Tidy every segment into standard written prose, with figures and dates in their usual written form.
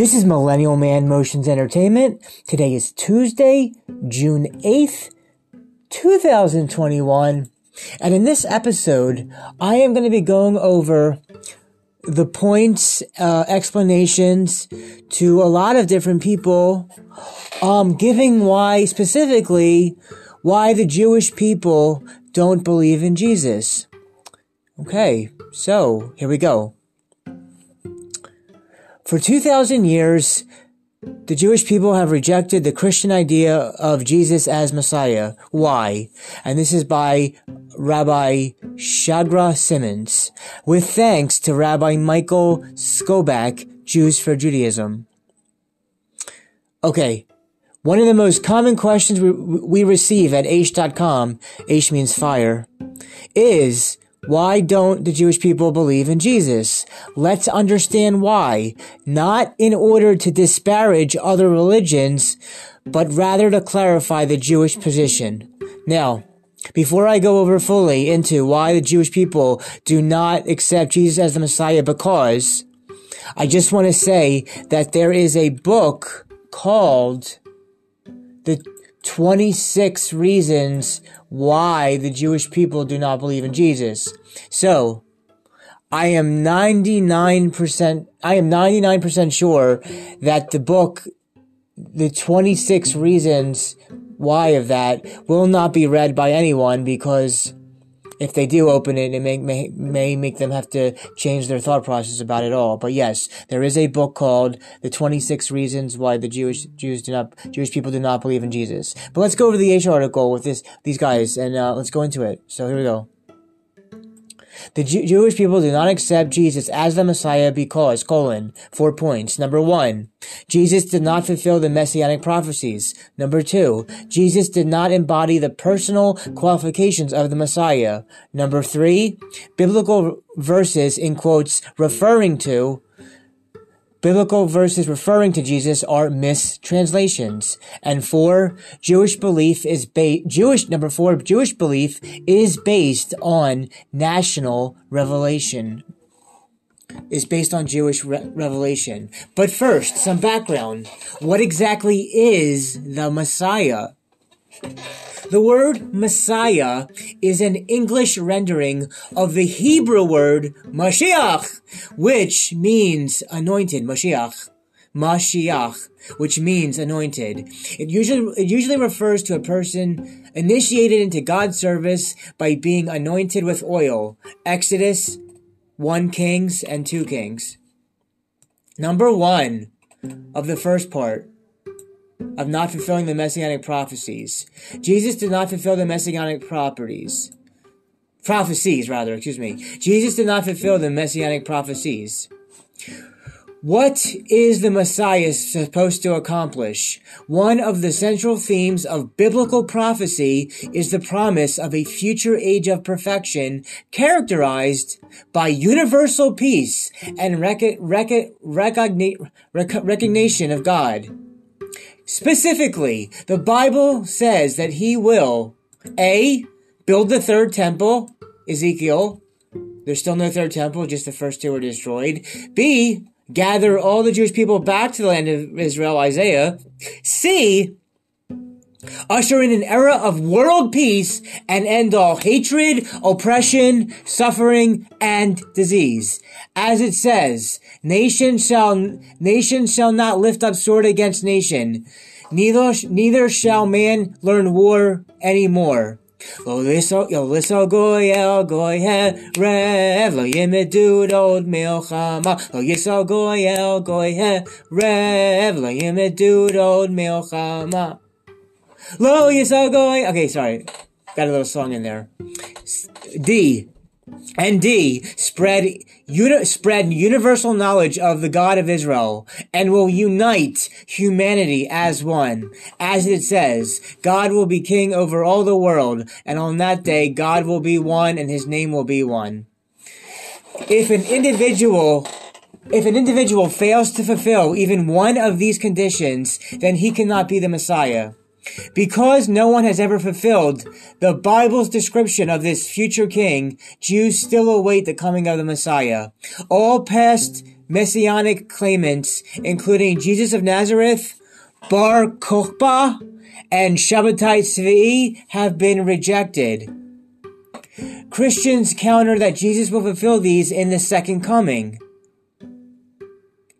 This is Millennial Man Motions Entertainment. Today is Tuesday, June 8th, 2021. And in this episode, I am going to be going over the points, explanations to a lot of different people, giving why, specifically, why the Jewish people don't believe in Jesus. Okay, so here we go. For 2,000 years, the Jewish people have rejected the Christian idea of Jesus as Messiah. Why? And this is by Rabbi Shraga Simmons, with thanks to Rabbi Michael Skobac, Jews for Judaism. Okay, one of the most common questions we receive at Aish.com, Aish means fire, is, why don't the Jewish people believe in Jesus? Let's understand why. Not in order to disparage other religions, but rather to clarify the Jewish position. Now, before I go over fully into why the Jewish people do not accept Jesus as the Messiah, because I just want to say that there is a book called The 26 Reasons Why the Jewish People Do Not Believe in Jesus. So, I am 99% sure that the book, The 26 Reasons Why of that, will not be read by anyone, because if they do open it, it may make them have to change their thought process about it all. But yes, there is a book called The 26 Reasons Why the Jewish people do not believe in Jesus. But let's go over the H article with these guys, and let's go into it. So here we go. The Jewish people do not accept Jesus as the Messiah because, 4 points. Number 1, Jesus did not fulfill the messianic prophecies. Number 2, Jesus did not embody the personal qualifications of the Messiah. Number 3, biblical verses referring to Jesus are mistranslations. And 4, Jewish belief is based on national revelation. Is based on Jewish revelation. But first, some background. What exactly is the Messiah? The word Messiah is an English rendering of the Hebrew word Mashiach, which means anointed. Mashiach, which means anointed. It usually refers to a person initiated into God's service by being anointed with oil. Exodus 1 Kings and 2 Kings. Number 1 of the first part, of not fulfilling the messianic prophecies. Jesus did not fulfill the messianic Jesus did not fulfill the messianic prophecies. What is the Messiah supposed to accomplish? One of the central themes of biblical prophecy is the promise of a future age of perfection characterized by universal peace and recognition of God. Specifically, the Bible says that he will, A, build the third temple, Ezekiel. There's still no third temple, just the first two were destroyed. B, gather all the Jewish people back to the land of Israel, Isaiah. C, usher in an era of world peace and end all hatred, oppression, suffering, and disease. As it says, nation shall not lift up sword against nation, neither shall man learn war anymore. Okay, sorry. Got a little song in there. D, spread universal knowledge of the God of Israel and will unite humanity as one. As it says, God will be king over all the world, and on that day God will be one and his name will be one. If an individual fails to fulfill even one of these conditions, then he cannot be the Messiah. Because no one has ever fulfilled the Bible's description of this future king, Jews still await the coming of the Messiah. All past Messianic claimants, including Jesus of Nazareth, Bar Kokhba, and Shabbatai Tzvi, have been rejected. Christians counter that Jesus will fulfill these in the second coming.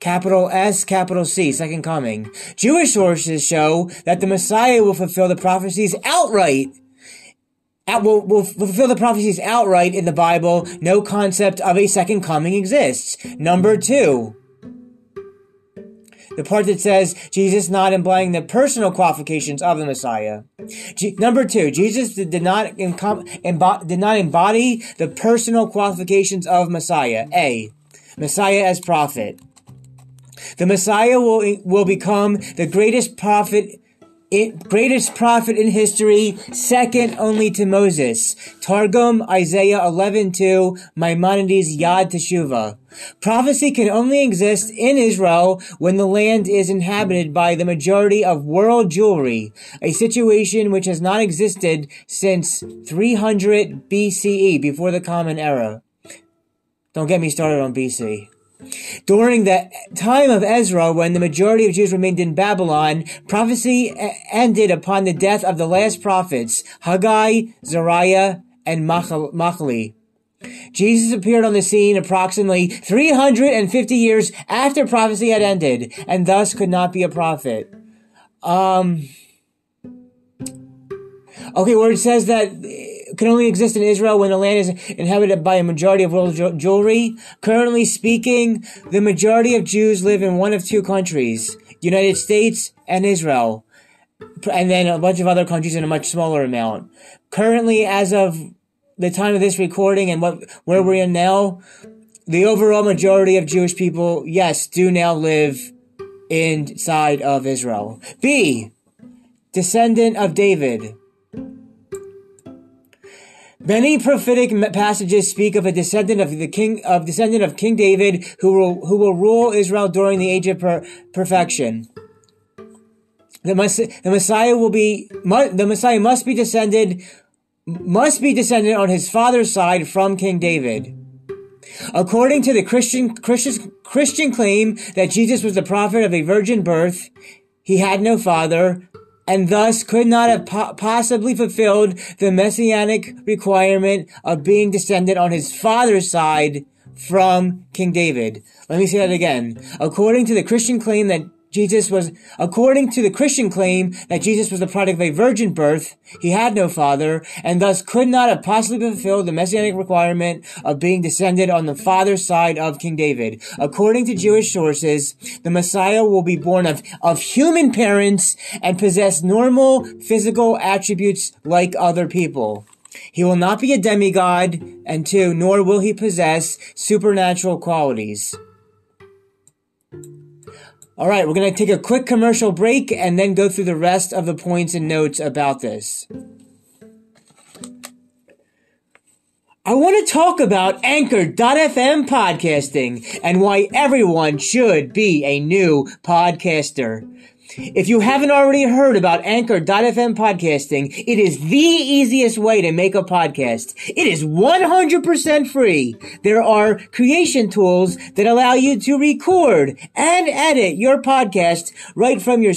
Capital S, capital C, second coming. Jewish sources show that the Messiah will fulfill the prophecies outright. Will fulfill the prophecies outright in the Bible. No concept of a second coming exists. Number 2. The part that says Jesus not implying the personal qualifications of the Messiah. Number 2, Jesus did not embody the personal qualifications of Messiah. A. Messiah as prophet. The Messiah will become the greatest prophet in history, second only to Moses. Targum, Isaiah 11:2, Maimonides, Yad Teshuvah. Prophecy can only exist in Israel when the land is inhabited by the majority of world Jewry, a situation which has not existed since 300 BCE, before the Common Era. Don't get me started on BC. During the time of Ezra, when the majority of Jews remained in Babylon, prophecy ended upon the death of the last prophets, Haggai, Zechariah, and Malachi. Jesus appeared on the scene approximately 350 years after prophecy had ended, and thus could not be a prophet. Okay, where it says that can only exist in Israel when the land is inhabited by a majority of world Jewry. Currently speaking, the majority of Jews live in one of two countries, United States and Israel, and then a bunch of other countries in a much smaller amount. Currently, as of the time of this recording and where we're in now, the overall majority of Jewish people, yes, do now live inside of Israel. B. Descendant of David. Many prophetic passages speak of a descendant of King David who will rule Israel during the age of perfection. The Messiah must be descended on his father's side from King David. According to the Christian claim that Jesus was the prophet of a virgin birth, he had no father, and thus could not have possibly fulfilled the messianic requirement of being descended on his father's side from King David. Let me say that again. According to the Christian claim that Jesus was the product of a virgin birth, he had no father, and thus could not have possibly fulfilled the messianic requirement of being descended on the father's side of King David. According to Jewish sources, the Messiah will be born of human parents and possess normal physical attributes like other people. He will not be a demigod, and nor will he possess supernatural qualities. Alright, we're going to take a quick commercial break and then go through the rest of the points and notes about this. I want to talk about Anchor.fm podcasting and why everyone should be a new podcaster. If you haven't already heard about Anchor.fm podcasting, it is the easiest way to make a podcast. It is 100% free. There are creation tools that allow you to record and edit your podcast right from your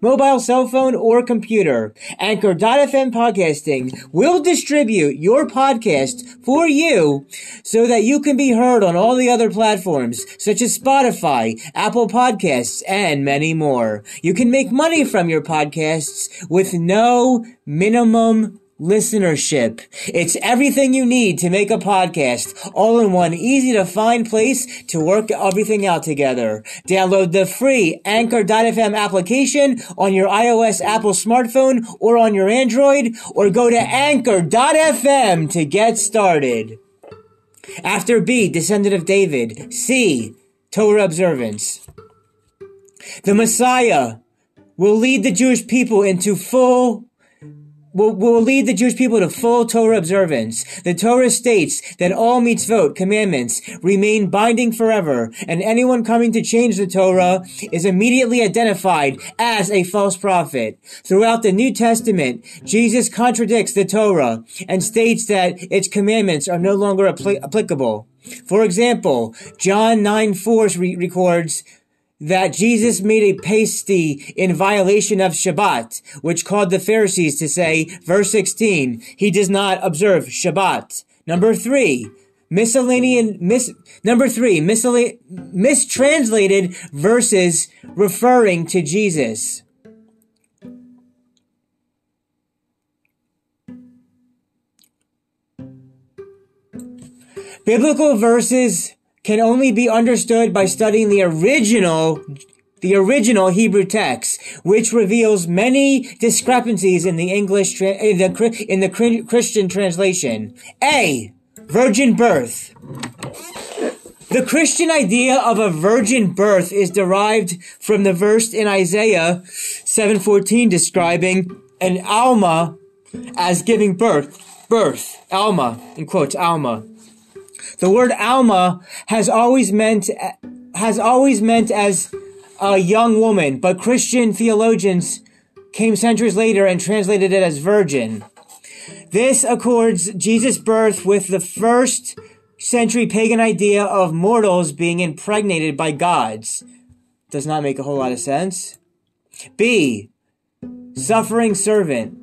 mobile cell phone or computer. Anchor.fm podcasting will distribute your podcast for you so that you can be heard on all the other platforms, such as Spotify, Apple Podcasts, and many more. You can make money from your podcasts with no minimum listenership. It's everything you need to make a podcast, all in one easy to find place to work everything out together. Download the free Anchor.fm application on your iOS Apple smartphone or on your Android, or go to Anchor.fm to get started. After B, descendant of David. C, Torah observance. The Messiah will lead the Jewish people into full will lead the Jewish people to full Torah observance. The Torah states that all mitzvot, commandments, remain binding forever, and anyone coming to change the Torah is immediately identified as a false prophet. Throughout the New Testament, Jesus contradicts the Torah and states that its commandments are no longer applicable. For example, John 9:4 records that Jesus made a pasty in violation of Shabbat, which called the Pharisees to say, verse 16, he does not observe Shabbat. Number three, mistranslated verses referring to Jesus. Biblical verses can only be understood by studying the original Hebrew text, which reveals many discrepancies in the Christian translation. A. Virgin birth. The Christian idea of a virgin birth is derived from the verse in Isaiah 7:14 describing an Alma as giving birth, Alma, in quotes, Alma. The word Alma has always meant as a young woman, but Christian theologians came centuries later and translated it as virgin. This accords Jesus' birth with the first century pagan idea of mortals being impregnated by gods. Does not make a whole lot of sense. B. Suffering servant.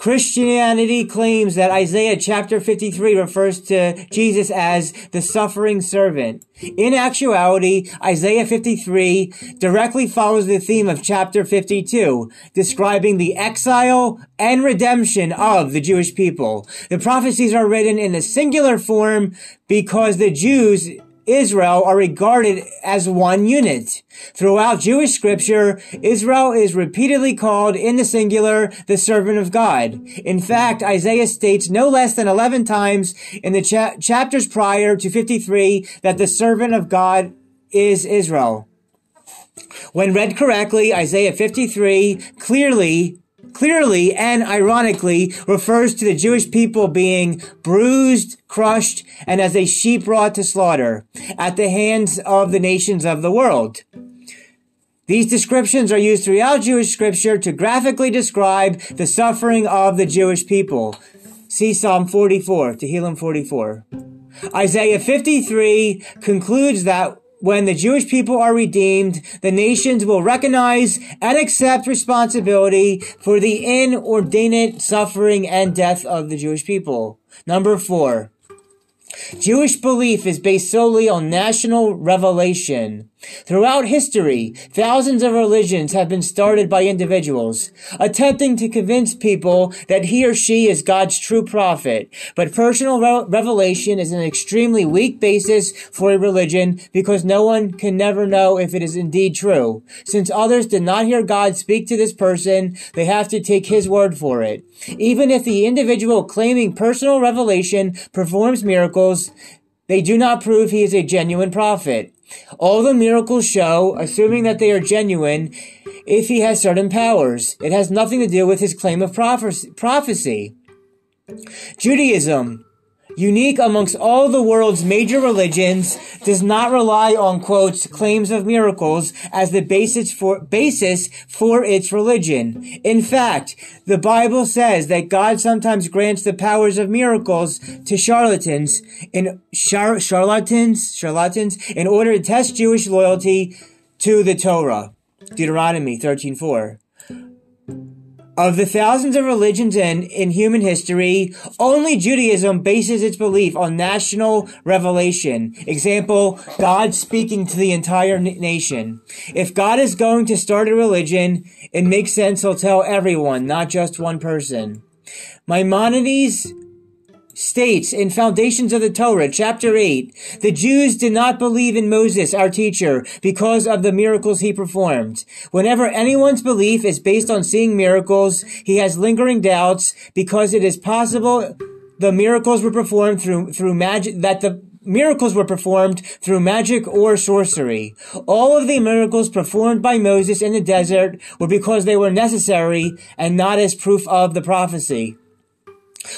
Christianity claims that Isaiah chapter 53 refers to Jesus as the suffering servant. In actuality, Isaiah 53 directly follows the theme of chapter 52, describing the exile and redemption of the Jewish people. The prophecies are written in the singular form because the Jews, Israel, are regarded as one unit. Throughout Jewish scripture, Israel is repeatedly called in the singular, the servant of God. In fact, Isaiah states no less than 11 times in the chapters prior to 53 that the servant of God is Israel. When read correctly, Isaiah 53 clearly and ironically refers to the Jewish people being bruised, crushed, and as a sheep brought to slaughter at the hands of the nations of the world. These descriptions are used throughout Jewish scripture to graphically describe the suffering of the Jewish people. See Psalm 44, Tehillim 44. Isaiah 53 concludes that when the Jewish people are redeemed, the nations will recognize and accept responsibility for the inordinate suffering and death of the Jewish people. Number 4. Jewish belief is based solely on national revelation. Throughout history, thousands of religions have been started by individuals, attempting to convince people that he or she is God's true prophet. But personal revelation is an extremely weak basis for a religion because no one can never know if it is indeed true. Since others did not hear God speak to this person, they have to take his word for it. Even if the individual claiming personal revelation performs miracles, they do not prove he is a genuine prophet. All the miracles show, assuming that they are genuine, if he has certain powers. It has nothing to do with his claim of prophecy. Judaism, unique amongst all the world's major religions, does not rely on, quotes, claims of miracles as the basis for its religion. In fact, the Bible says that God sometimes grants the powers of miracles to charlatans in order to test Jewish loyalty to the Torah. Deuteronomy 13:4. Of the thousands of religions in human history, only Judaism bases its belief on national revelation. Example, God speaking to the entire nation. If God is going to start a religion, it makes sense he'll tell everyone, not just one person. Maimonides states in Foundations of the Torah, chapter 8, the Jews did not believe in Moses, our teacher, because of the miracles he performed. Whenever anyone's belief is based on seeing miracles, he has lingering doubts because it is possible the miracles were performed through magic, that the miracles were performed through magic or sorcery. All of the miracles performed by Moses in the desert were because they were necessary and not as proof of the prophecy.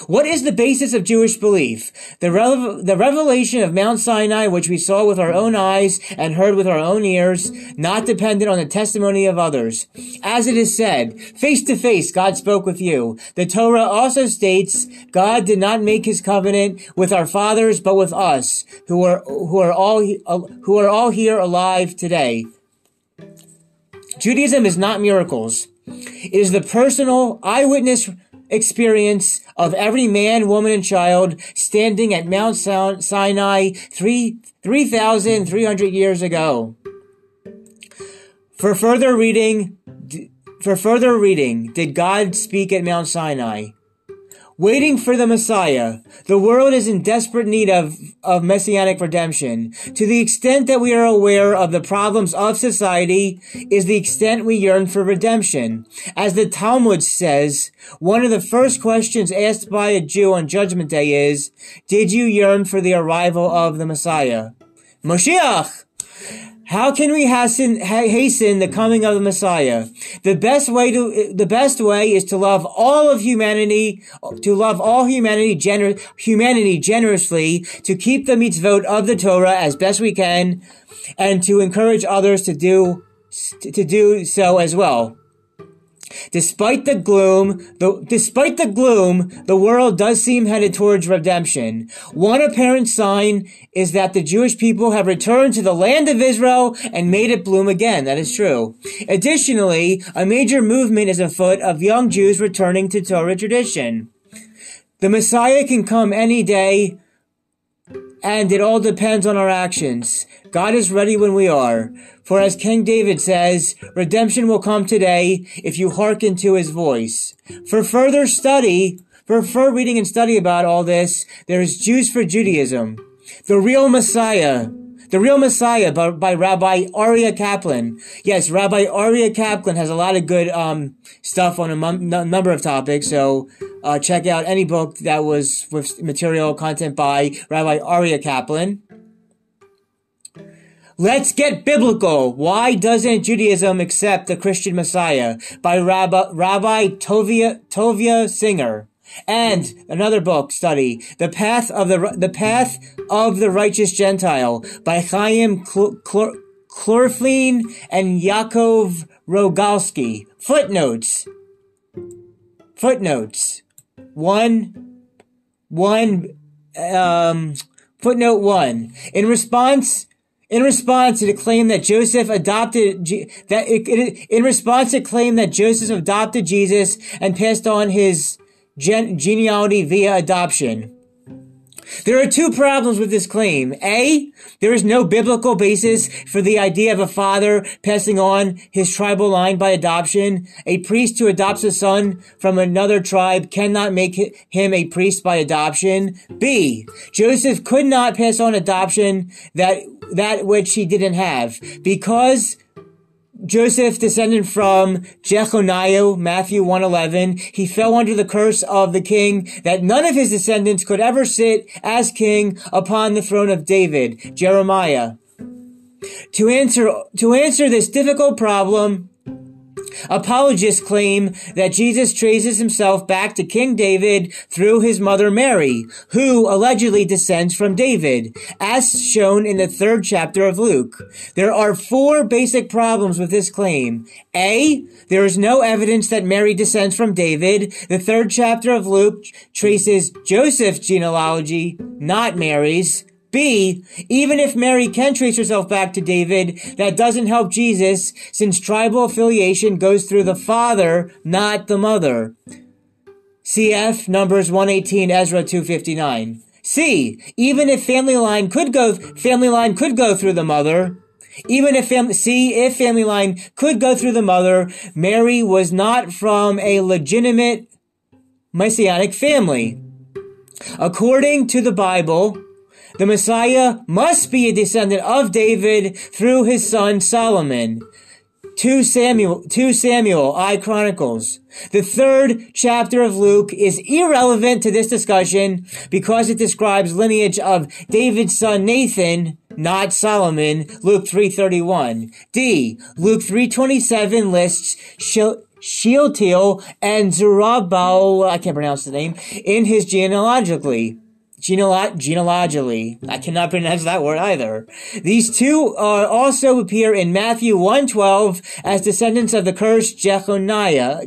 What is the basis of Jewish belief? The revelation of Mount Sinai, which we saw with our own eyes and heard with our own ears, not dependent on the testimony of others. As it is said, face to face, God spoke with you. The Torah also states, God did not make his covenant with our fathers, but with us, who are all here alive today. Judaism is not miracles. It is the personal eyewitness experience of every man, woman, and child standing at Mount Sinai 3,300 years ago. For further reading, did God speak at Mount Sinai? Waiting for the Messiah, the world is in desperate need of messianic redemption. To the extent that we are aware of the problems of society is the extent we yearn for redemption. As the Talmud says, one of the first questions asked by a Jew on Judgment Day is, did you yearn for the arrival of the Messiah? Moshiach! How can we hasten the coming of the Messiah? The best way is to love all humanity generously, to keep the mitzvot of the Torah as best we can, and to encourage others to do so as well. Despite the gloom, the world does seem headed towards redemption. One apparent sign is that the Jewish people have returned to the land of Israel and made it bloom again. That is true. Additionally, a major movement is afoot of young Jews returning to Torah tradition. The Messiah can come any day, and it all depends on our actions. God is ready when we are. For as King David says, redemption will come today if you hearken to his voice. For further reading and study about all this, there is Jews for Judaism. The Real Messiah by Rabbi Aryeh Kaplan. Yes, Rabbi Aryeh Kaplan has a lot of good stuff on a number of topics, so check out any book that was with material content by Rabbi Aryeh Kaplan. Let's Get Biblical. Why Doesn't Judaism Accept the Christian Messiah? By Rabbi Tovia Singer. And another book study, The Path of the Righteous Gentile by Chaim Klorflin and Yaakov Rogalski. Footnotes. Footnote 1. In response to the claim that Joseph adopted Jesus and passed on his genealogy via adoption. There are two problems with this claim. A, there is no biblical basis for the idea of a father passing on his tribal line by adoption. A priest who adopts a son from another tribe cannot make him a priest by adoption. B, Joseph could not pass on adoption that which he didn't have, because Joseph descended from Jeconiah, Matthew 1:11. He fell under the curse of the king, that none of his descendants could ever sit as king upon the throne of David, Jeremiah. To answer this difficult problem, apologists claim that Jesus traces himself back to King David through his mother Mary, who allegedly descends from David, as shown in the 3rd chapter of Luke. There are 4 basic problems with this claim. A, there is no evidence that Mary descends from David. The 3rd chapter of Luke traces Joseph's genealogy, not Mary's. B, even if Mary can trace herself back to David, that doesn't help Jesus, since tribal affiliation goes through the father, not the mother. Cf. Numbers 118, Ezra 259. C, even if family line could go through the mother. If family line could go through the mother, Mary was not from a legitimate messianic family. According to the Bible, the Messiah must be a descendant of David through his son Solomon. 2 Samuel, I Chronicles. The third chapter of Luke is irrelevant to this discussion because it describes lineage of David's son Nathan, not Solomon, Luke 3:31. D. Luke 3:27 lists Shealtiel and Zerubbabel, I can't pronounce the name, in his genealogically. I cannot pronounce that word either. These two also appear in Matthew 1:12 as descendants of the cursed Jeconiah.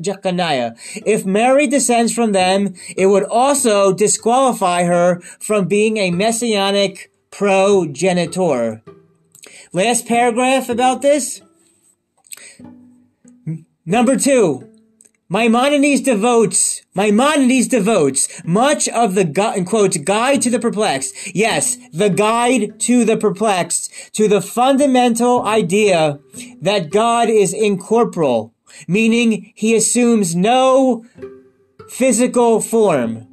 If Mary descends from them, it would also disqualify her from being a messianic progenitor. Last paragraph about this. Number 2. Maimonides devotes much of the, in quotes, guide to the perplexed. Yes, the guide to the perplexed, to the fundamental idea that God is incorporeal, meaning he assumes no physical form,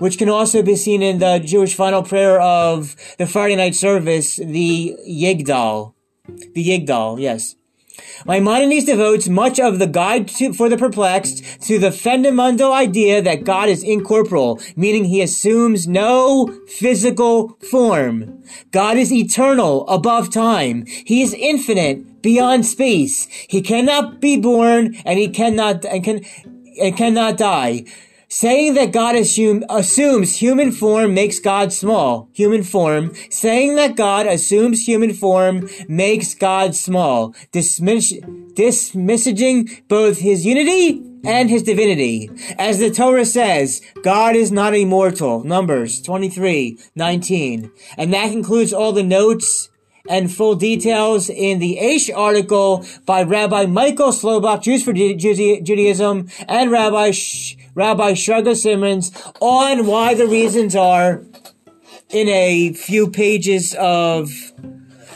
which can also be seen in the Jewish final prayer of the Friday night service, the Yigdal. The Yigdal, yes. Maimonides devotes much of the guide for the perplexed to the fundamental idea that God is incorporeal, meaning he assumes no physical form. God is eternal, above time. He is infinite, beyond space. He cannot be born, and he cannot die. Saying that God assumes human form makes God small. Saying that God assumes human form makes God small. Dismissing both his unity and his divinity. As the Torah says, God is not immortal. Numbers 23:19. And that concludes all the notes and full details in the Aish article by Rabbi Michael Skobac, Jews for Judaism, and Rabbi Shraga Simmons on why the reasons are in a few pages of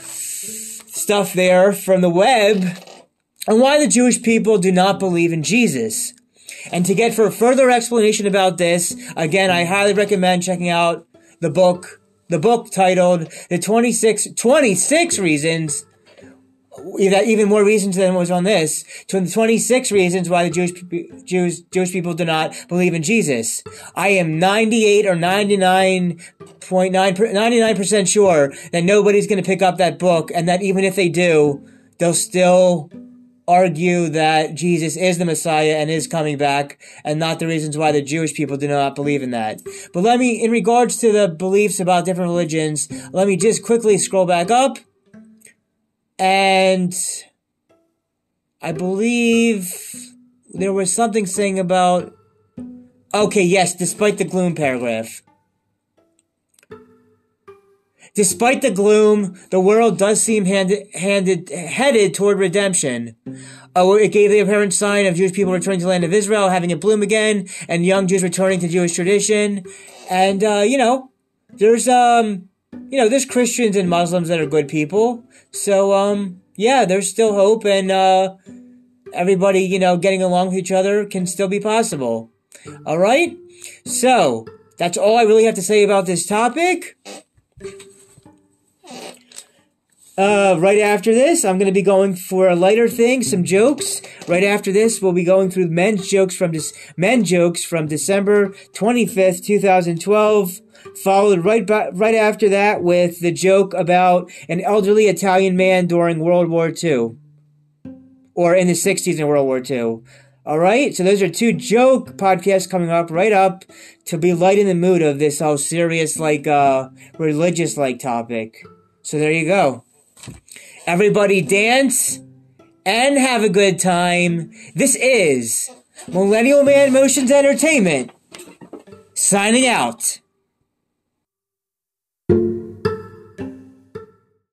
stuff there from the web and why the Jewish people do not believe in Jesus. And to get for further explanation about this, again, I highly recommend checking out the book titled The 26 Reasons, even more reasons than was on this, 26 Reasons Why the Jewish People Do Not Believe in Jesus. I am 98 or 99.9% sure that nobody's going to pick up that book, and that even if they do, they'll still argue that Jesus is the Messiah and is coming back, and not the reasons why the Jewish people do not believe in that. But let me, in regards to the beliefs about different religions, let me just quickly scroll back up. And I believe there was something saying about, okay, yes, despite the gloom paragraph. Despite the gloom, the world does seem headed toward redemption. It gave the apparent sign of Jewish people returning to the land of Israel, having it bloom again, and young Jews returning to Jewish tradition. And, there's Christians and Muslims that are good people. So, there's still hope, and everybody, getting along with each other can still be possible. All right? So, that's all I really have to say about this topic. Right after this, I'm going to be going for a lighter thing, some jokes. Right after this, we'll be going through men's jokes from December 25th, 2012, followed right after that with the joke about an elderly Italian man during World War II, or in the 60s in World War II. All right, so those are two joke podcasts coming up right up to be light in the mood of this whole serious, religious, topic. So there you go. Everybody dance and have a good time. This is Millennial Man Motions Entertainment signing out.